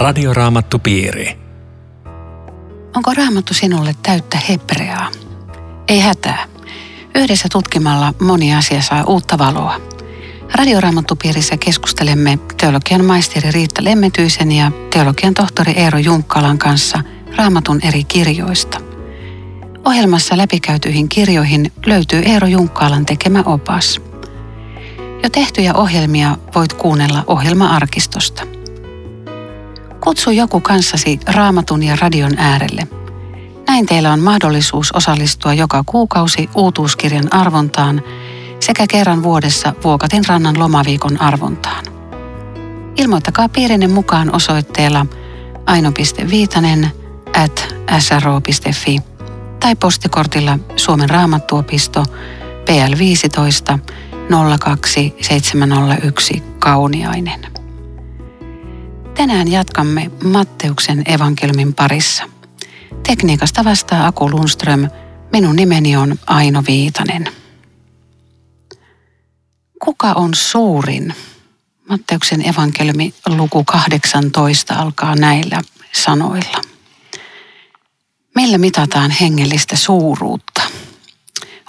Radioraamattupiiri. Onko Raamattu sinulle täyttä hepreaa? Ei hätää. Yhdessä tutkimalla moni asia saa uutta valoa. Radioraamattupiirissä keskustelemme teologian maisteri Riitta Lemmetyisen ja teologian tohtori Eero Junkkaalan kanssa Raamatun eri kirjoista. Ohjelmassa läpikäytyihin kirjoihin löytyy Eero Junkkaalan tekemä opas. Jo tehtyjä ohjelmia voit kuunnella ohjelma-arkistosta. Kutsu joku kanssasi Raamatun ja radion äärelle. Näin teillä on mahdollisuus osallistua joka kuukausi uutuuskirjan arvontaan sekä kerran vuodessa Vuokatin rannan lomaviikon arvontaan. Ilmoittakaa piirinne mukaan osoitteella aino.viitanen@sro.fi tai postikortilla Suomen Raamattuopisto PL 15 02701 Kauniainen. Tänään jatkamme Matteuksen evankeliumin parissa. Tekniikasta vastaa Aku Lundström. Minun nimeni on Aino Viitanen. Kuka on suurin? Matteuksen evankeliumi luku 18 alkaa näillä sanoilla. Meillä mitataan hengellistä suuruutta.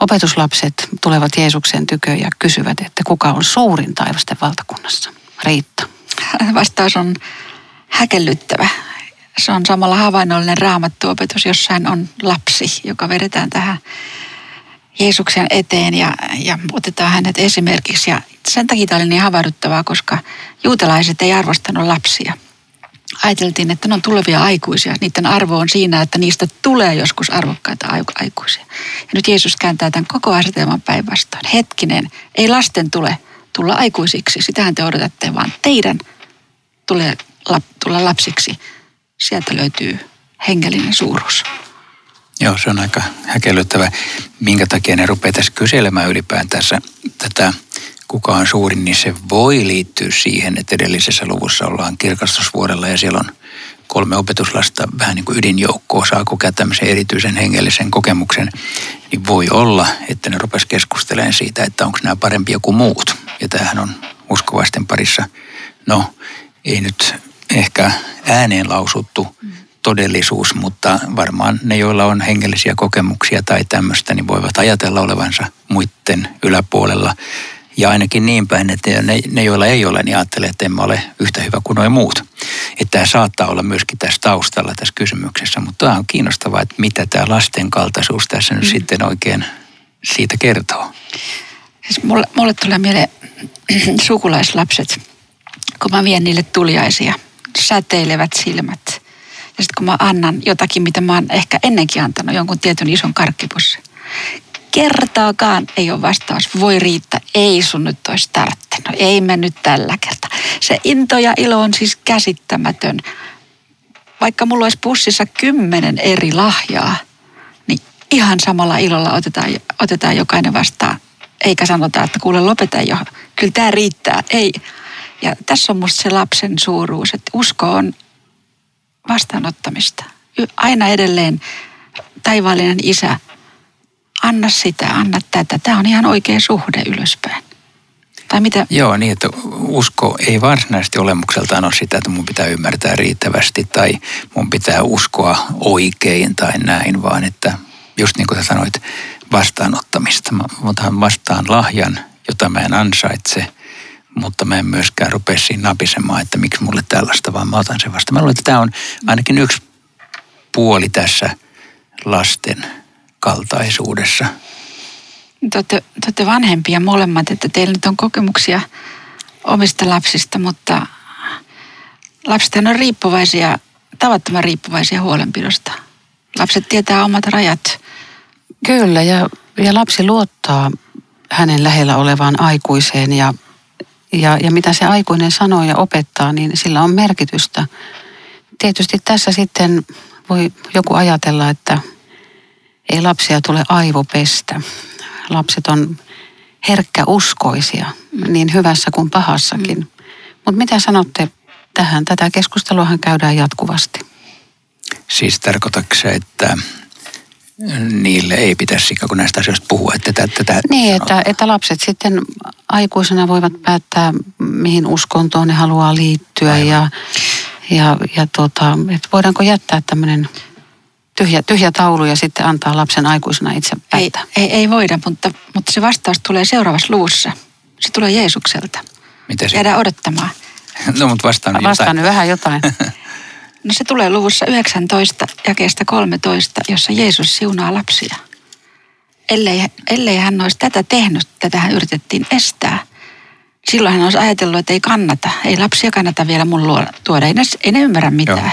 Opetuslapset tulevat Jeesuksen tykö ja kysyvät, että kuka on suurin taivasten valtakunnassa? Riitta. Vastaus on häkellyttävä. Se on samalla havainnollinen raamattuopetus, jossa hän on lapsi, joka vedetään tähän Jeesuksen eteen ja otetaan hänet esimerkiksi. Ja sen takia tämä oli niin havahduttavaa, koska juutalaiset ei arvostanut lapsia. Ajateltiin, että ne on tulevia aikuisia. Niiden arvo on siinä, että niistä tulee joskus arvokkaita aikuisia. Ja nyt Jeesus kääntää tämän koko asetelman päinvastoin. Hetkinen, ei lasten tule tulla aikuisiksi. Sitähän te odotatte, vaan teidän tulee tulla lapsiksi. Sieltä löytyy hengellinen suuruus. Joo, se on aika häkellyttävä. Minkä takia ne rupeaa tässä kyselemään ylipäätänsä tätä kuka on suurin, niin se voi liittyä siihen, että edellisessä luvussa ollaan kirkastusvuodella ja siellä on 3 opetuslasta vähän niin kuin ydinjoukkoa. Saa kokea tämmöisen erityisen hengellisen kokemuksen, niin voi olla, että ne rupesi keskustelemaan siitä, että onko nämä parempia kuin muut. Ja tämähän on uskovaisten parissa, no ei nyt ehkä ääneen lausuttu todellisuus, mutta varmaan ne, joilla on hengellisiä kokemuksia tai tämmöistä, niin voivat ajatella olevansa muiden yläpuolella. Ja ainakin niin päin, että ne joilla ei ole, niin ajattelee, että emme ole yhtä hyvä kuin nuo muut. Että tämä saattaa olla myöskin tässä taustalla tässä kysymyksessä, mutta tämä on kiinnostavaa, että mitä tämä lastenkaltaisuus tässä nyt sitten oikein siitä kertoo. Siis mulle tulee mieleen sukulaislapset, kun mä vien niille tuliaisia, säteilevät silmät. Ja sitten kun mä annan jotakin, mitä mä oon ehkä ennenkin antanut, jonkun tietyn ison karkkipussin. Kertaakaan ei ole vastaus. Voi Riitta, ei sun nyt olisi tarttenut. Ei me nyt tällä kertaa. Se into ja ilo on siis käsittämätön. Vaikka mulla olisi pussissa 10 eri lahjaa, niin ihan samalla ilolla otetaan jokainen vastaan. Eikä sanota, että kuule lopeta jo. Kyllä tämä riittää. Ei. Ja tässä on musta se lapsen suuruus, että usko on vastaanottamista. Aina edelleen taivaallinen isä. Anna sitä, anna tätä. Tämä on ihan oikea suhde ylöspäin. Tai mitä? Joo, niin että usko ei varsinaisesti olemukseltaan ole sitä, että mun pitää ymmärtää riittävästi tai mun pitää uskoa oikein tai näin, vaan että just niin kuin sä sanoit, vastaanottamista. Mä otan vastaan lahjan, jota mä en ansaitse, mutta mä en myöskään rupea siinä napisemaan, että miksi mulle tällaista, vaan mä otan sen vastaan. Mä luulen, että tämä on ainakin yksi puoli tässä lasten kaltaisuudessa. Te olette vanhempia molemmat, että teillä nyt on kokemuksia omista lapsista, mutta lapset on riippuvaisia, tavattoman riippuvaisia huolenpidosta. Lapset tietää omat rajat. Kyllä, ja lapsi luottaa hänen lähellä olevaan aikuiseen ja mitä se aikuinen sanoo ja opettaa, niin sillä on merkitystä. Tietysti tässä sitten voi joku ajatella, että ei lapsia tule aivopestä. Lapset on herkkäuskoisia, niin hyvässä kuin pahassakin. Mutta mitä sanotte tähän? Tätä keskusteluahan käydään jatkuvasti. Siis tarkoitatko se, että niille ei pitäisi ikään kuin näistä asioista puhua? Että lapset sitten aikuisena voivat päättää, mihin uskontoon ne haluaa liittyä. Aivan. ja Et voidaanko jättää tämmöinen tyhjä taulu ja sitten antaa lapsen aikuisena itse päättää? Ei voida, mutta se vastaus tulee seuraavassa luvussa. Se tulee Jeesukselta. Mitä se? Jäädään odottamaan. No, mutta vastaan jotain. Vähän jotain. No, se tulee luvussa 19 jakeesta 13, jossa Jeesus siunaa lapsia. Ellei hän olisi tätä tehnyt, tätä hän yritettiin estää. Silloin hän olisi ajatellut, että ei kannata. Ei lapsia kannata vielä mun luo tuoda. Ei ne ymmärrä mitään.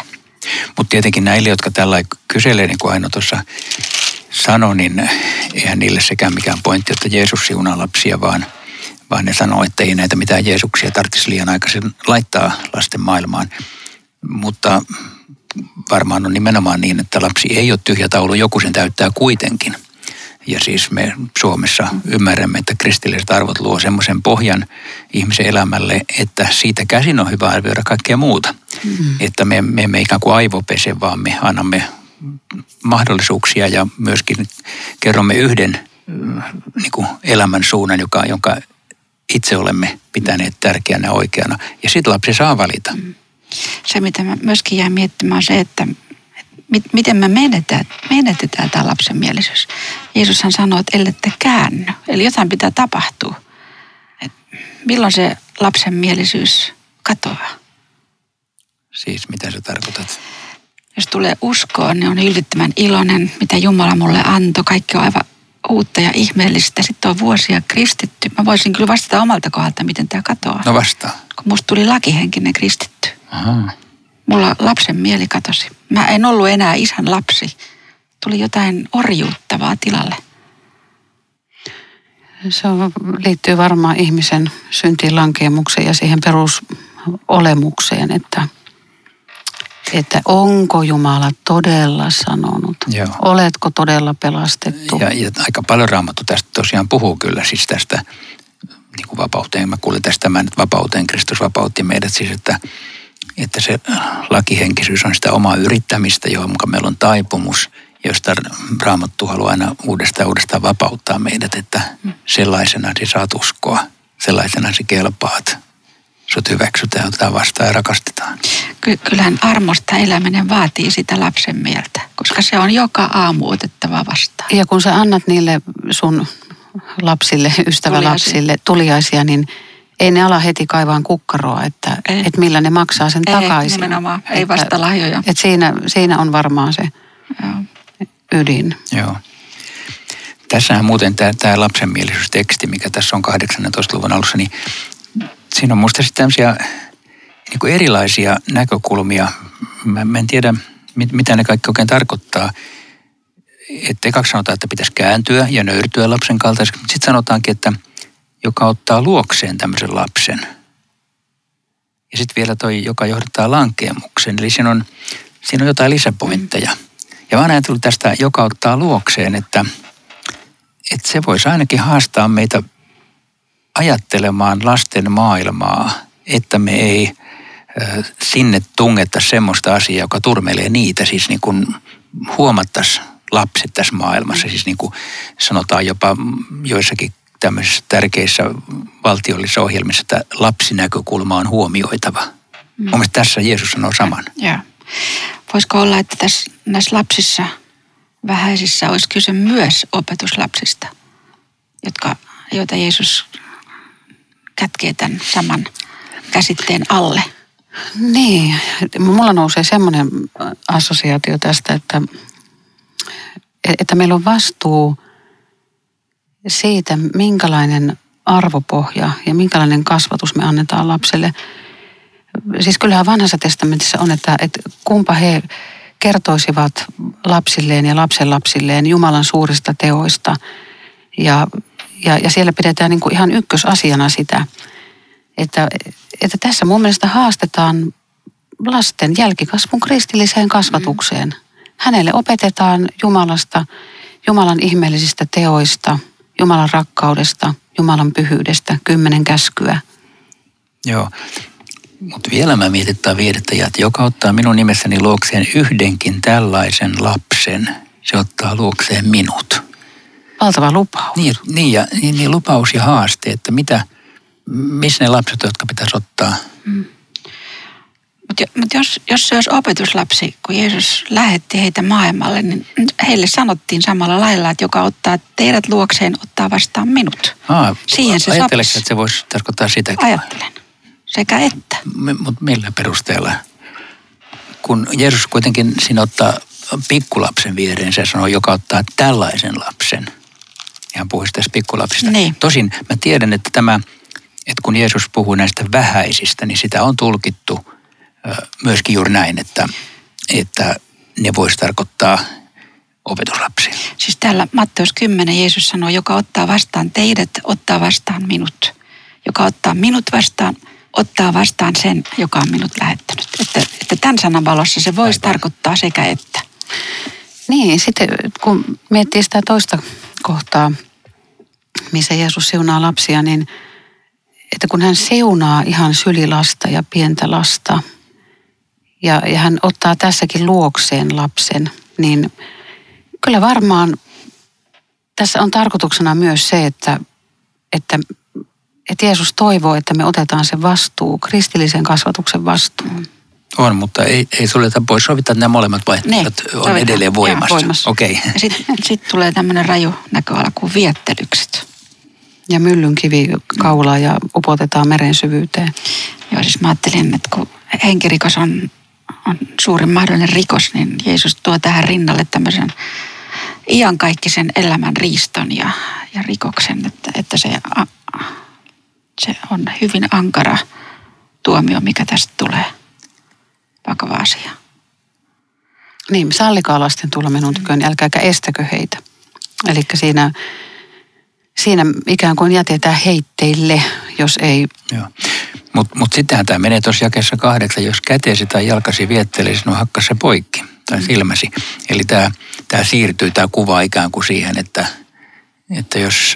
Mutta tietenkin näille, jotka tällä kyselee, niin kuin Aino tuossa sanoi, niin eihän niille sekään mikään pointti, että Jeesus siunaa lapsia, vaan ne sanoo, että ei näitä mitään Jeesuksia tarvitsisi liian aikaisin laittaa lasten maailmaan. Mutta varmaan on nimenomaan niin, että lapsi ei ole tyhjä taulu, joku sen täyttää kuitenkin. Ja siis me Suomessa ymmärrämme, että kristilliset arvot luo semmoisen pohjan ihmisen elämälle, että siitä käsin on hyvä arvioida kaikkea muuta. Mm-hmm. Että me emme ikään kuin aivopese, vaan me annamme mahdollisuuksia ja myöskin kerromme yhden niin kuin elämän suunnan, jonka itse olemme pitäneet tärkeänä oikeana. Ja sitten lapsi saa valita. Mm-hmm. Se, mitä mä myöskin jään miettimään, on se, että miten me menetetään tämä lapsenmielisyys. Jeesushan sanoo, että ellette käänny. Eli jotain pitää tapahtua. Et milloin se lapsenmielisyys katoaa? Siis mitä sä tarkoitat? Jos tulee uskoon, niin on yllättävän iloinen, mitä Jumala mulle antoi. Kaikki on aivan uutta ja ihmeellistä. Sitten on vuosia kristitty. Mä voisin kyllä vastata omalta kohdalta, miten tämä katoaa. No vastaa. Kun musta tuli lakihenkinen kristitty. Aha. Mulla lapsen mieli katosi. Mä en ollut enää isän lapsi. Tuli jotain orjuuttavaa tilalle. Se liittyy varmaan ihmisen syntiin lankemukseen ja siihen perusolemukseen, että onko Jumala todella sanonut? Joo. Oletko todella pelastettu? Ja aika paljon Raamattu tästä tosiaan puhuu kyllä, siis tästä niin kuin vapauteen. Mä kuulin tästä tämän, että vapauteen Kristus vapautti meidät siis, että se lakihenkisyys on sitä omaa yrittämistä, johon meillä on taipumus, josta Raamattu haluaa aina uudestaan vapauttaa meidät, että sellaisena se saat uskoa, sellaisena se kelpaat. Sut hyväksytään, otetaan vastaan ja rakastetaan. Kyllähän armosta eläminen vaatii sitä lapsen mieltä, koska se on joka aamu otettava vastaan. Ja kun sä annat niille sun lapsille, ystävälapsille tuliaisia, niin ei ne ala heti kaivaan kukkaroa, että millä ne maksaa sen takaisin. Nimenomaan, ei vasta lahjoja. Että siinä on varmaan se ydin. Joo. Tässähän muuten tämä lapsenmielisyysteksti, mikä tässä on 18. luvun alussa, niin siinä on musta sitten tämmöisiä niin kuin erilaisia näkökulmia. Mä en tiedä, mitä ne kaikki oikein tarkoittaa. Että ekaksi sanotaan, että pitäisi kääntyä ja nöyrtyä lapsen kaltaiseksi. Sitten sanotaankin, että joka ottaa luokseen tämmöisen lapsen. Ja sitten vielä toi, joka johdattaa lankeemukseen. Eli siinä on jotain lisäpointteja. Ja mä oon ajatellut tästä, joka ottaa luokseen, että se voisi ainakin haastaa meitä ajattelemaan lasten maailmaa, että me ei sinne tungetta semmoista asiaa, joka turmelee niitä. Siis niin kuin huomattaisiin lapset tässä maailmassa. Siis niin kuin sanotaan jopa joissakin tämmöisissä tärkeissä valtiollisissa ohjelmissa, että lapsinäkökulma on huomioitava. Mun mielestä tässä Jeesus sanoo saman. Joo. Voisiko olla, että näissä lapsissa vähäisissä olisi kyse myös opetuslapsista, joita Jeesus kätkee tämän saman käsitteen alle? Niin. Mulla nousee semmoinen assosiaatio tästä, että meillä on vastuu siitä, minkälainen arvopohja ja minkälainen kasvatus me annetaan lapselle. Siis kyllähän Vanhassa testamentissa on, että kumpa he kertoisivat lapsilleen ja lapsenlapsilleen Jumalan suurista teoista. Ja siellä pidetään niin kuin ihan ykkösasiana sitä, että tässä mun mielestä haastetaan lasten jälkikasvun kristilliseen kasvatukseen. Hänelle opetetaan Jumalasta, Jumalan ihmeellisistä teoista, Jumalan rakkaudesta, Jumalan pyhyydestä, 10 käskyä. Joo, mutta vielä mä mietin tätä viidettä, että joka ottaa minun nimessäni luokseen yhdenkin tällaisen lapsen, se ottaa luokseen minut. Valtava lupaus. Niin, lupaus ja haaste, että missä ne lapset, jotka pitäisi ottaa? Mutta jos se olisi opetuslapsi, kun Jeesus lähetti heitä maailmalle, niin heille sanottiin samalla lailla, että joka ottaa teidät luokseen, ottaa vastaan minut. Siihen se sopisi. Että se voisi tarkoittaa sitäkin? Ajattelen. Sekä että. Mutta millä perusteella? Kun Jeesus kuitenkin siinä ottaa pikkulapsen viereen, se sanoo, joka ottaa tällaisen lapsen. Ihan puhuisi tässä pikkulapsista. Niin. Tosin mä tiedän, että kun Jeesus puhuu näistä vähäisistä, niin sitä on tulkittu myöskin juuri näin, että ne voisi tarkoittaa opetuslapsia. Siis täällä Matteus 10 Jeesus sanoo, joka ottaa vastaan teidät, ottaa vastaan minut. Joka ottaa minut vastaan, ottaa vastaan sen, joka on minut lähettänyt. Että tämän sanan valossa se voisi tarkoittaa sekä että. Niin, sitten kun miettii sitä toista kohtaa, missä Jeesus siunaa lapsia, niin että kun hän seunaa ihan sylilasta ja pientä lasta ja hän ottaa tässäkin luokseen lapsen, niin kyllä varmaan tässä on tarkoituksena myös se, että Jeesus toivoo, että me otetaan se vastuu, kristillisen kasvatuksen vastuu. On, mutta ei suljeta pois. Sovitaan, että nämä molemmat vaihtoehdot on edelleen voimassa. Okei. Okay. Sitten tulee tämmöinen raju näköala kuin viettelykset. Ja myllyn kivi kaulaa ja upotetaan meren syvyyteen. Joo, siis mä ajattelin, että kun henkirikos on suurin mahdollinen rikos, niin Jeesus tuo tähän rinnalle tämmöisen iankaikkisen elämän riiston ja rikoksen, että se on hyvin ankara tuomio, mikä tästä tulee. Vakava asia. Niin, sallikaa lasten tulla minun tyköön, älkääkä estäkö heitä. Eli siinä ikään kuin jätetään heitteille, jos ei. Mutta sitähän tämä menee tuossa jakeessa 8, jos kätesi tai jalkasi viettelee, sinun hakkas se poikki tai silmäsi. Eli tämä siirtyy, tämä kuva ikään kuin siihen, että jos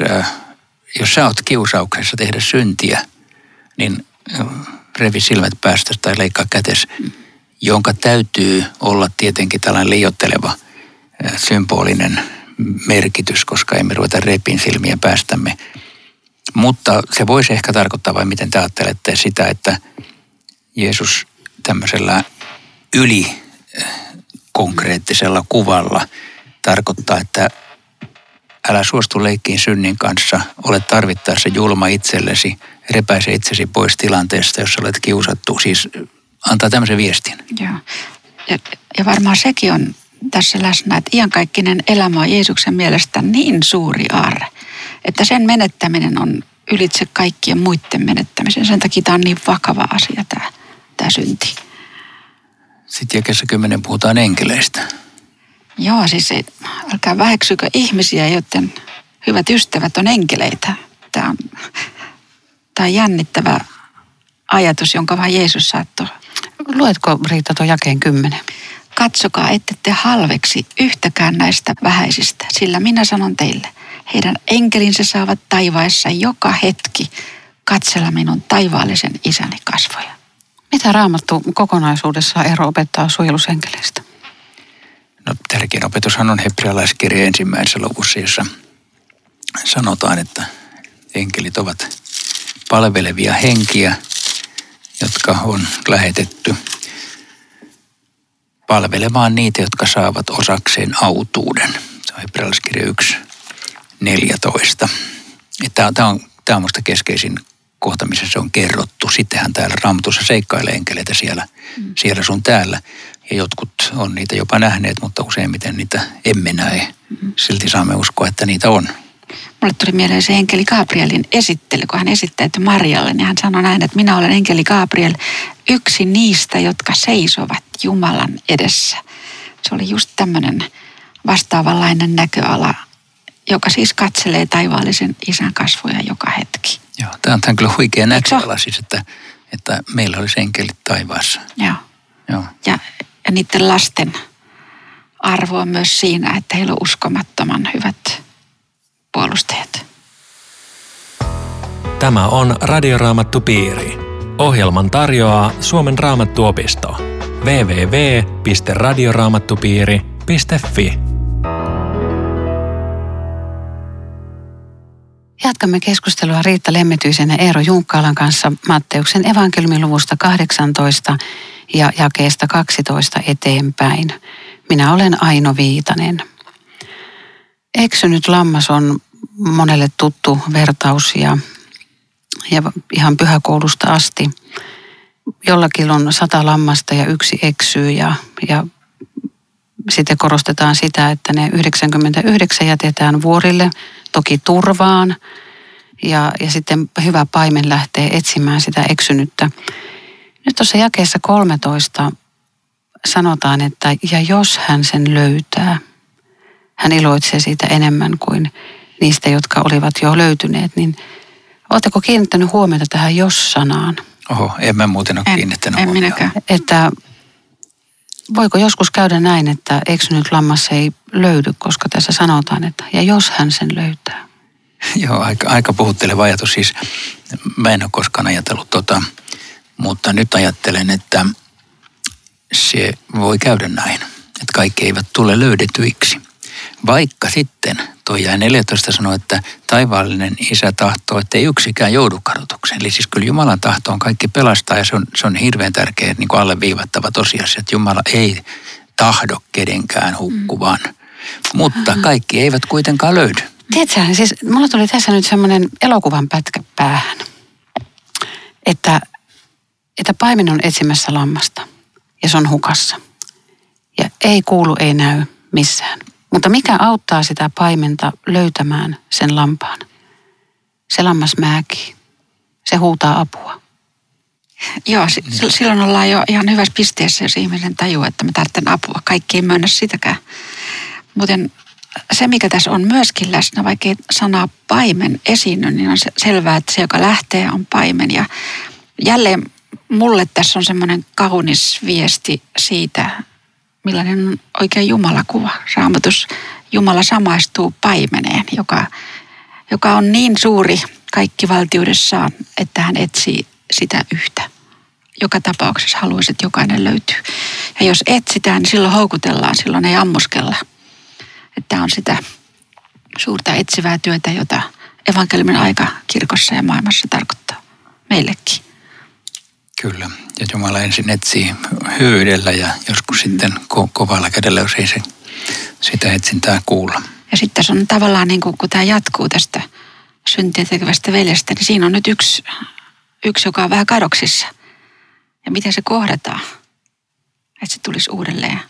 sä oot kiusauksessa tehdä syntiä, niin revi silmät päästä tai leikkaa kätes, jonka täytyy olla tietenkin tällainen liioitteleva symbolinen merkitys, koska emme ruveta repin silmiä päästämme. Mutta se voisi ehkä tarkoittaa, vai miten te ajattelette sitä, että Jeesus tämmöisellä ylikonkreettisella kuvalla tarkoittaa, että älä suostu leikkiin synnin kanssa, ole tarvittaessa julma itsellesi, repäise itsesi pois tilanteesta, jos olet kiusattu. Siis antaa tämmöisen viestin. Joo. Ja varmaan sekin on tässä läsnä, että iankaikkinen elämä on Jeesuksen mielestä niin suuri aarre, että sen menettäminen on ylitse kaikkien muiden menettämisen. Sen takia tämä on niin vakava asia, tämä synti. Sitten jakeessa 10 puhutaan enkeleistä. Joo, siis älkää väheksykö ihmisiä, joten hyvät ystävät on enkeleitä. Tämä on jännittävä ajatus, jonka vaan Jeesus saattoi. Luetko, Riitta, tuon jakeen 10? Katsokaa, ette te halveksi yhtäkään näistä vähäisistä, sillä minä sanon teille, heidän enkelinsä saavat taivaissa joka hetki katsella minun taivaallisen isäni kasvoja. Mitä Raamattu kokonaisuudessaan Eero opettaa suojelusenkeleistä? No, tärkein opetushan on Heprealaiskirje 1. luvussa, jossa sanotaan, että enkelit ovat palvelevia henkiä, jotka on lähetetty palvelemaan niitä, jotka saavat osakseen autuuden. Se on Heprealaiskirje 1.14. Tämä on minusta keskeisin kohta, missä se on kerrottu. Sittenhän täällä Raamatussa seikkailee enkeleitä siellä sun täällä. Ja jotkut on niitä jopa nähneet, mutta useimmiten niitä emme näe. Silti saamme uskoa, että niitä on. Mulle tuli mieleen se enkeli Gabrielin esittely, kun hän esittäytyi Marialle, niin hän sanoi näin, että minä olen enkeli Gabriel, yksi niistä, jotka seisovat Jumalan edessä. Se oli just tämmöinen vastaavanlainen näköala, joka siis katselee taivaallisen isän kasvoja joka hetki. Joo, tämä on kyllä huikea näköala siis, että meillä olisi enkelit taivaassa. Joo. Ja niiden lasten arvo on myös siinä, että heillä on uskomattoman hyvät puolustajat. Tämä on Radioraamattupiiri. Ohjelman tarjoaa Suomen Raamattuopisto. www.radioraamattupiiri.fi Jatkamme keskustelua Riitta Lemmetyisen ja Eero Junkkaalan kanssa Matteuksen evankeliumin luvusta 18 ja jakeesta 12 eteenpäin. Minä olen Aino Viitanen. Eksynyt lammas on monelle tuttu vertaus ja ihan pyhäkoulusta asti. Jollakin on 100 lammasta ja yksi eksyy ja sitten korostetaan sitä, että ne 99 jätetään vuorille, toki turvaan ja sitten hyvä paimen lähtee etsimään sitä eksynyttä. Nyt tuossa jakeessa 13 sanotaan, että ja jos hän sen löytää, hän iloitsee siitä enemmän kuin niistä, jotka olivat jo löytyneet. Niin, oletteko kiinnittänyt huomiota tähän jos-sanaan? Oho, en mä muuten ole kiinnittänyt huomiota. Että voiko joskus käydä näin, että eksynyt lammas ei löydy, koska tässä sanotaan, että ja jos hän sen löytää. Joo, aika puhutteleva ajatus. Siis mä en ole koskaan ajatellut mutta nyt ajattelen, että se voi käydä näin, että kaikki eivät tule löydetyiksi. Vaikka sitten tuo jäi 14 sanoi, että taivaallinen isä tahtoo, että ei yksikään joudu kadotukseen. Eli siis kyllä Jumalan tahto on kaikki pelastaa ja se on hirveän tärkeä niin kuin alleviivattava tosiasia, että Jumala ei tahdo kenenkään hukkuvan. Mutta kaikki eivät kuitenkaan löydy. Tiedätkö, siis mulla tuli tässä nyt semmoinen elokuvan pätkä päähän, että paimen on etsimässä lammasta ja se on hukassa ja ei kuulu, ei näy missään. Mutta mikä auttaa sitä paimenta löytämään sen lampaan? Se lammas määkii. Se huutaa apua. Joo, silloin ollaan jo ihan hyvässä pisteessä, jos ihminen tajuaa, että me tarvitsen apua. Kaikki ei myönnä sitäkään. Muuten se, mikä tässä on myöskin läsnä, vaikka ei sanaa paimen esiinny, niin on selvää, että se, joka lähtee, on paimen. Ja jälleen mulle tässä on semmoinen kaunis viesti siitä, millainen on oikea Jumalakuva. Raamatus, Jumala samaistuu paimeneen, joka on niin suuri kaikkivaltiudessaan, että hän etsii sitä yhtä. Joka tapauksessa haluaisi, että jokainen löytyy. Ja jos etsitään, niin silloin houkutellaan, silloin ei ammuskella. Tämä on sitä suurta etsivää työtä, jota evankeliumin aika kirkossa ja maailmassa tarkoittaa meillekin. Kyllä. Ja Jumala ensin etsii hyydellä ja joskus sitten kovalla kädellä, jos ei sitä etsintää kuulla. Ja sitten tässä on tavallaan, niin kun tämä jatkuu tästä syntiä tekevästä veljestä, niin siinä on nyt yksi, joka on vähän kadoksissa. Ja miten se kohdataan, että se tulisi uudelleen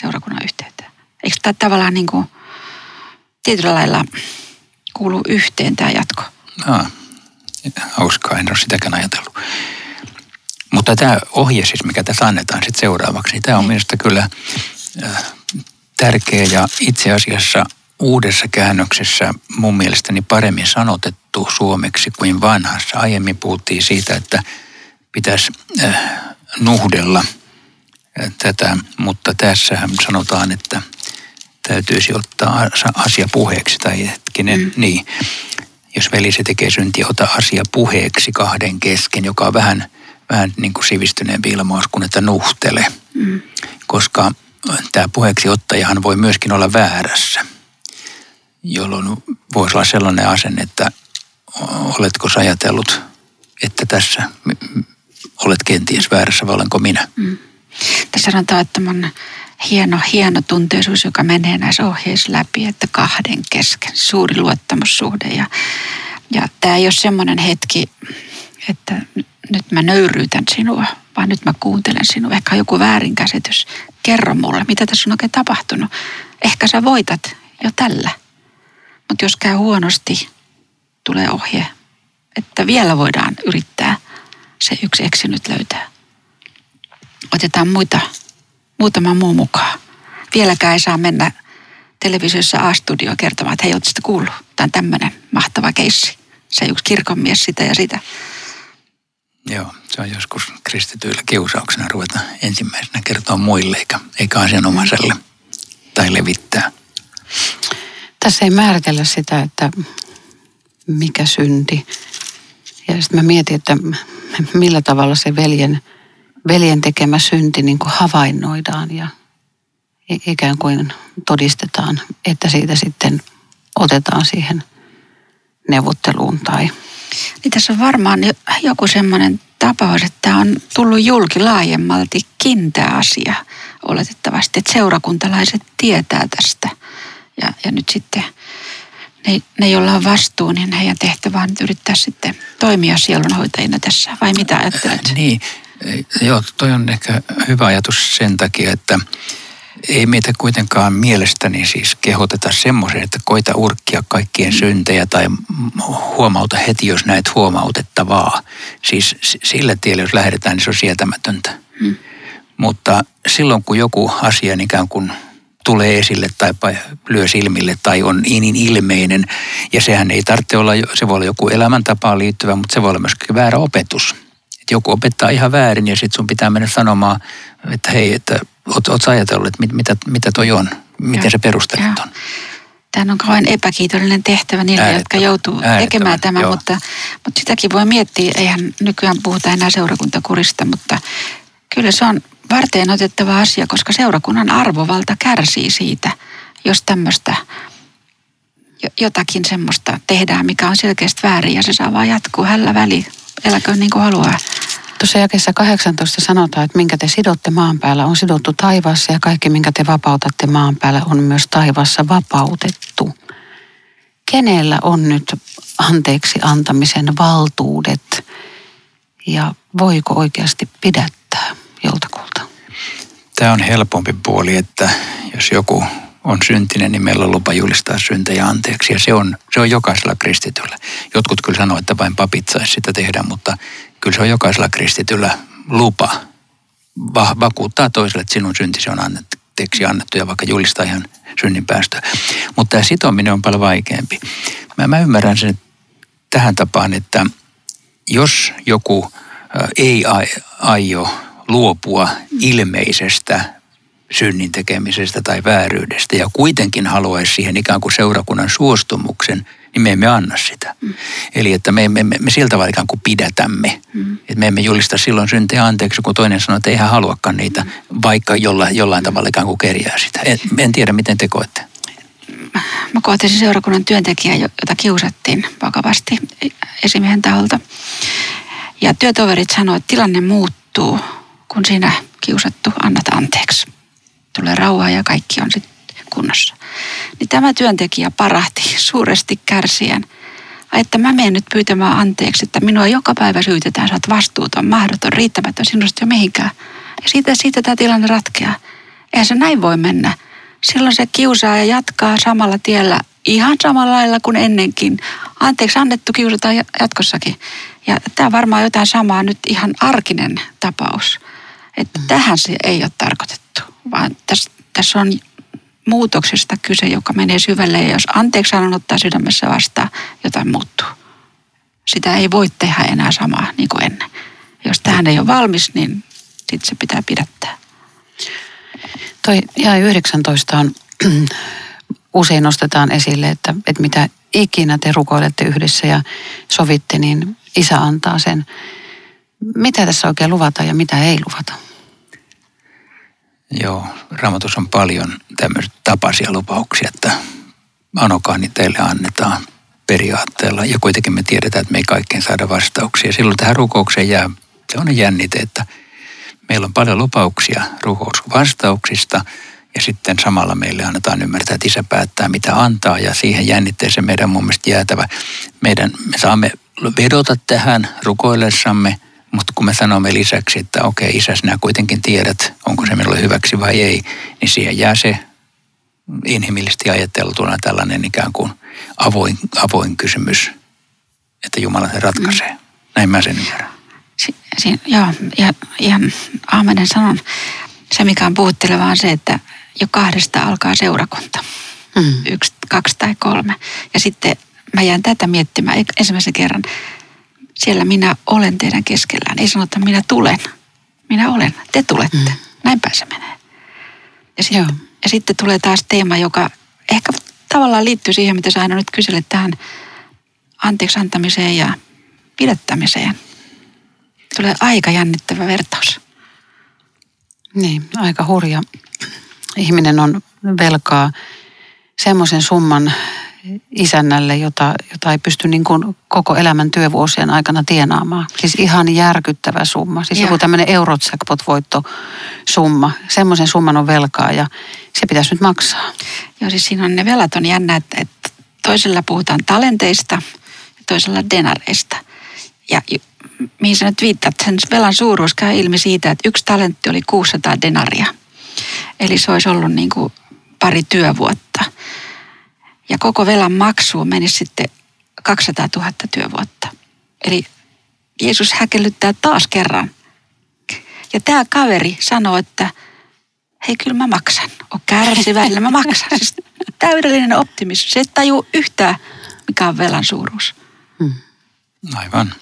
seurakunnan yhteyteen. Eikö tämä tavallaan niin kuin tietyllä lailla kuulu yhteen tämä jatko? Hauskaa, en ole sitäkään ajatellut. Mutta tämä ohje siis, mikä tässä annetaan sitten seuraavaksi, niin tämä on minusta kyllä tärkeä ja itse asiassa uudessa käännöksessä mun mielestäni paremmin sanotettu suomeksi kuin vanhassa. Aiemmin puhuttiin siitä, että pitäisi nuhdella tätä, mutta tässä sanotaan, että täytyisi ottaa asia puheeksi tai hetkinen, niin. Jos veli se tekee syntiä, ota asia puheeksi kahden kesken, joka on vähän niin kuin sivistyneempi ilmaus kuin että nuhtele. Koska tämä puheeksi ottajahan voi myöskin olla väärässä, jolloin voisi olla sellainen asenne, että oletko sä ajatellut, että tässä olet kenties väärässä vai olenko minä. Tässä sanotaan, että on hieno tunteisuus, joka menee näissä ohjeissa läpi, että kahden kesken suuri luottamussuhde. Ja tämä ei ole semmoinen hetki, että nyt mä nöyryytän sinua, vaan nyt mä kuuntelen sinua. Ehkä joku väärinkäsitys. Kerro mulle, mitä tässä on oikein tapahtunut. Ehkä sä voitat jo tällä. Mutta jos käy huonosti, tulee ohje, että vielä voidaan yrittää se yksi eksynyt löytää. Otetaan muutama muu mukaan. Vieläkään ei saa mennä televisiossa A-studioon kertomaan, että hei, oot sitä kuullut. Tämä on tämmöinen mahtava keissi. Se yksi kirkonmies sitä ja sitä. Joo, se on joskus kristityillä kiusauksena ruveta ensimmäisenä kertoa muille eikä asianomaiselle tai levittää. Tässä ei määritellä sitä, että mikä synti. Ja sitten mä mietin, että millä tavalla se veljen tekemä synti niin kuin havainnoidaan ja ikään kuin todistetaan, että siitä sitten otetaan siihen neuvotteluun tai... Niin tässä on varmaan joku semmoinen tapaus, että on tullut julki laajemmaltikin tämä asia oletettavasti, että seurakuntalaiset tietää tästä ja nyt sitten ne joilla on vastuu, niin heidän tehtävä on yrittää sitten toimia sielunhoitajina tässä, vai mitä ajattelet? Niin, joo, toi on ehkä hyvä ajatus sen takia, että ei meitä kuitenkaan mielestäni siis kehoteta semmoiseen, että koita urkkia kaikkien syntejä tai huomauta heti, jos näet huomautettavaa. Siis sillä tiellä, jos lähdetään, niin se on sietämätöntä. Mm. Mutta silloin, kun joku asia ikään kuin tulee esille tai lyö silmille tai on niin ilmeinen, ja sehän ei tarvitse olla, se voi olla joku elämäntapaan liittyvä, mutta se voi olla myöskin väärä opetus. Et joku opettaa ihan väärin ja sitten sun pitää mennä sanomaan, että hei, että oot sä ajatellut, että mitä toi on? Miten se perustelut on? Tämä on kauhean epäkiitollinen tehtävä niille, jotka joutuu tekemään tämän, mutta sitäkin voi miettiä. Eihän nykyään puhuta enää seurakuntakurista, mutta kyllä se on varteen otettava asia, koska seurakunnan arvovalta kärsii siitä, jos tämmöistä jotakin semmoista tehdään, mikä on selkeästi väärin ja se saa vaan jatkuu hällä väliin, eläköön niin kuin haluaa. Tuossa jakeessa 18 sanotaan, että minkä te sidotte maan päällä on sidottu taivaassa ja kaikki, minkä te vapautatte maan päällä on myös taivaassa vapautettu. Kenellä on nyt anteeksi antamisen valtuudet ja voiko oikeasti pidättää joltakulta? Tämä on helpompi puoli, että jos joku on syntinen, niin meillä on lupa julistaa syntejä anteeksi. Ja se on jokaisella kristityllä. Jotkut kyllä sanoo, että vain papit saisi sitä tehdä, mutta kyllä se on jokaisella kristityllä lupa vakuuttaa toiselle, että sinun syntisi on anteeksi annettu ja vaikka julistaa ihan synnin päästöä. Mutta tämä sitominen on paljon vaikeampi. Mä ymmärrän sen tähän tapaan, että jos joku ei aio luopua ilmeisestä synnin tekemisestä tai vääryydestä ja kuitenkin haluaisi siihen ikään kuin seurakunnan suostumuksen, niin me emme anna sitä. Mm. Eli että me siltä vaan ikään kuin pidätämme. Mm. Että me emme julista silloin syntejä anteeksi, kun toinen sanoo, että ei hän haluakaan niitä, vaikka jollain tavalla ikään kuin kerjää sitä. En tiedä, miten te koette. Mä kohtasin seurakunnan työntekijää, jota kiusattiin vakavasti esimiehen taholta. Ja työtoverit sanoo, että tilanne muuttuu, kun sinä kiusattu annat anteeksi. Tulee rauhaa ja kaikki on sitten kunnossa. Niin tämä työntekijä parahti suuresti kärsien. Että mä menen nyt pyytämään anteeksi, että minua joka päivä syytetään, sä oot vastuuton, mahdoton, riittämätön, sinusta jo mihinkään. Ja siitä tämä tilanne ratkeaa. Eihän se näin voi mennä. Silloin se kiusaa ja jatkaa samalla tiellä ihan samalla lailla kuin ennenkin. Anteeksi annettu kiusataan jatkossakin. Ja tämä on varmaan jotain samaa nyt ihan arkinen tapaus. Että tähän se ei ole tarkoitettu, vaan tässä on muutoksesta kyse, joka menee syvälle ja jos anteeksi annan ottaa sydämessä vastaan, jotain muuttuu. Sitä ei voi tehdä enää samaa niin kuin ennen. Jos tähän ei ole valmis, niin sitten se pitää pidättää. Toi jae 19 on, usein nostetaan esille, että mitä ikinä te rukoilette yhdessä ja sovitte, niin Isä antaa sen. Mitä tässä oikein luvataan ja mitä ei luvata? Joo, Raamatussa on paljon tämmöisiä tapaisia lupauksia, että anokaa, niin teille annetaan periaatteella. Ja kuitenkin me tiedetään, että me ei kaikkeen saada vastauksia. Silloin tähän rukoukseen jää sellainen jännite, että meillä on paljon lupauksia rukousvastauksista ja sitten samalla meille annetaan ymmärtää, että Isä päättää mitä antaa ja siihen jännitteeseen meidän mun mielestä jäätävä. Me saamme vedota tähän rukoillessamme. Mutta kun me sanomme lisäksi, että okei, Isä, sinä kuitenkin tiedät, onko se minulle hyväksi vai ei, niin siihen jää se inhimillisesti ajateltuna tällainen ikään kuin avoin kysymys, että Jumala se ratkaisee. Näin mä sen ymmärrän. Ihan aamenen sanon. Se, mikä on puhutteleva, on se, että jo 2 alkaa seurakunta. 1, 2 tai 3. Ja sitten mä jään tätä miettimään ensimmäisen kerran. Siellä minä olen teidän keskellään. Ei sanota, että minä tulen. Minä olen. Te tulette. Näinpä se menee. Ja sitten tulee taas teema, joka ehkä tavallaan liittyy siihen, mitä sä aina nyt kyselet tähän anteeksi antamiseen ja pidättämiseen. Tulee aika jännittävä vertaus. Niin, aika hurja. Ihminen on velkaa semmoisen summan, isännälle, jota ei pysty niin kuin koko elämän työvuosien aikana tienaamaan. Siis ihan järkyttävä summa. Siis joku tämmöinen Eurojackpot-voittosumma. Semmoisen summan on velkaa ja se pitäisi nyt maksaa. Joo, siis siinä on ne velat on jännä, että toisella puhutaan talenteista ja toisella denareista. Ja mihin sä nyt viittaat, sen velan suuruus käy ilmi siitä, että yksi talentti oli 600 denaria. Eli se olisi ollut niin kuin pari työvuotta. Ja koko velan maksuun menisi sitten 200 000 työvuotta. Eli Jeesus häkellyttää taas kerran. Ja tämä kaveri sanoo, että hei, kyllä mä maksan. On kärsivällä, mä maksan. Siis täydellinen optimismi. Se ei tajua yhtään, mikä on velan suuruus. Aivan.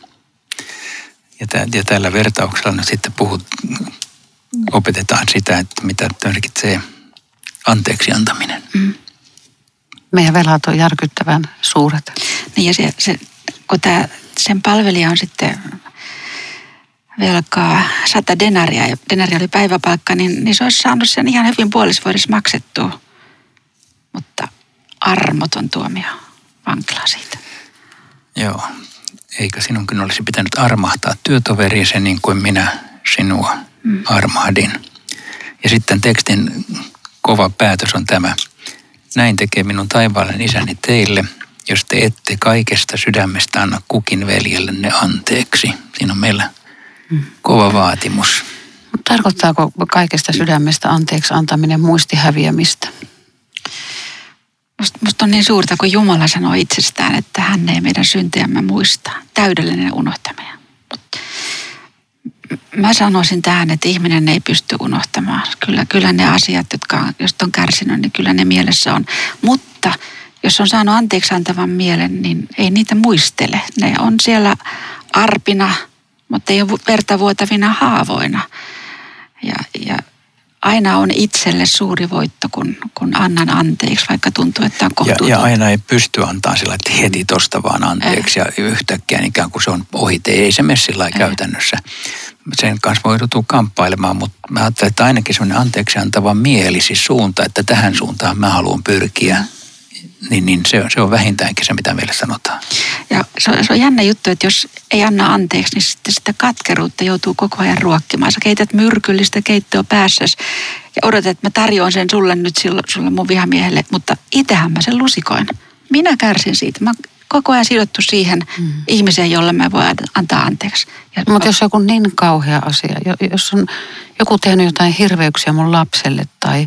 Ja tällä vertauksella nyt sitten opetetaan sitä, että mitä merkitsee anteeksi antaminen. Meidän velat on järkyttävän suuret. Niin ja kun sen palvelija on sitten velkaa 100 denaria, ja denari oli päiväpalkka, niin se olisi saanut sen ihan hyvin puolisvuodessa maksettua. Mutta armoton tuomio vankilaa siitä. Joo, eikä sinunkin olisi pitänyt armahtaa työtoveriisi niin kuin minä sinua armahdin. Ja sitten tekstin kova päätös on tämä. Näin tekee minun taivaallinen isäni teille, jos te ette kaikesta sydämestä anna kukin veljellenne anteeksi. Siinä on meillä kova vaatimus. Tarkoittaako kaikesta sydämestä anteeksi antaminen muistihäviämistä? Musta on niin suurta, kun Jumala sanoo itsestään, että hän ei meidän syntejämme muista. Täydellinen unohtaminen. Mä sanoisin tähän, että ihminen ei pysty unohtamaan. Kyllä ne asiat, joista on kärsinyt, niin kyllä ne mielessä on. Mutta jos on saanut anteeksi antavan mielen, niin ei niitä muistele. Ne on siellä arpina, mutta ei ole vertavuotavina haavoina. Ja aina on itselle suuri voitto, kun annan anteeksi, vaikka tuntuu, että on kohtuutonta. Ja aina ei pysty antaa sillä, että heti tosta vaan anteeksi ja yhtäkkiä ikään kuin se on ohi. Ei se mene sillä käytännössä. Sen kanssa voi joutua kamppailemaan, mutta mä ajattelen, että ainakin semmoinen anteeksi antava mieli, siis suunta, että tähän suuntaan mä haluan pyrkiä. Niin se on vähintäänkin se, mitä meille sanotaan. Ja se on jännä juttu, että jos ei anna anteeksi, niin sitten sitä katkeruutta joutuu koko ajan ruokkimaan. Sä keität myrkyllistä keittoa päässäsi ja odotat, että mä tarjoan sen sulle nyt sulle mun vihamiehelle, mutta itsehän mä sen lusikoin. Minä kärsin siitä. Mä koko ajan sidottu siihen ihmiseen, jolle mä voin antaa anteeksi. Mutta jos joku niin kauhea asia, jos on joku tehnyt jotain hirveyksiä mun lapselle tai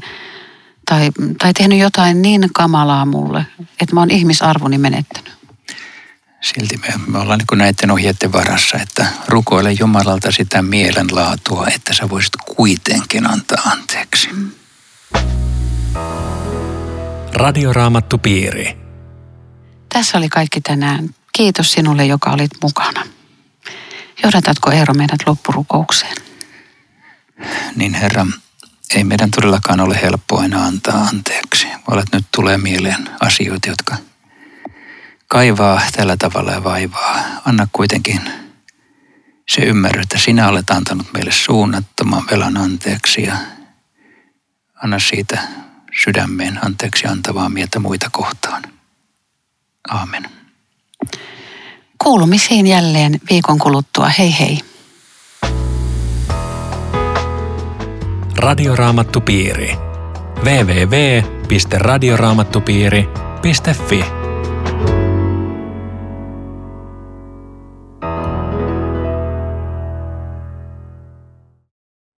tehnyt jotain niin kamalaa mulle, että mä oon ihmisarvoni menettänyt. Silti me ollaan niin kuin näiden ohjeiden varassa, että rukoile Jumalalta sitä mielenlaatua, että sä voisit kuitenkin antaa anteeksi. Radioraamattupiiri. Tässä oli kaikki tänään. Kiitos sinulle, joka olit mukana. Johdatatko Eero meidät loppurukoukseen? Niin Herra, ei meidän todellakaan ole helppo aina antaa anteeksi. Olet nyt tulee mieleen asioita, jotka kaivaa tällä tavalla ja vaivaa. Anna kuitenkin se ymmärrys, että sinä olet antanut meille suunnattoman velan anteeksi ja anna siitä sydämeen anteeksi antavaa mieltä muita kohtaan. Aamen. Kuulumisiin jälleen viikon kuluttua. Hei hei. Radioraamattupiiri. www.radioraamattupiiri.fi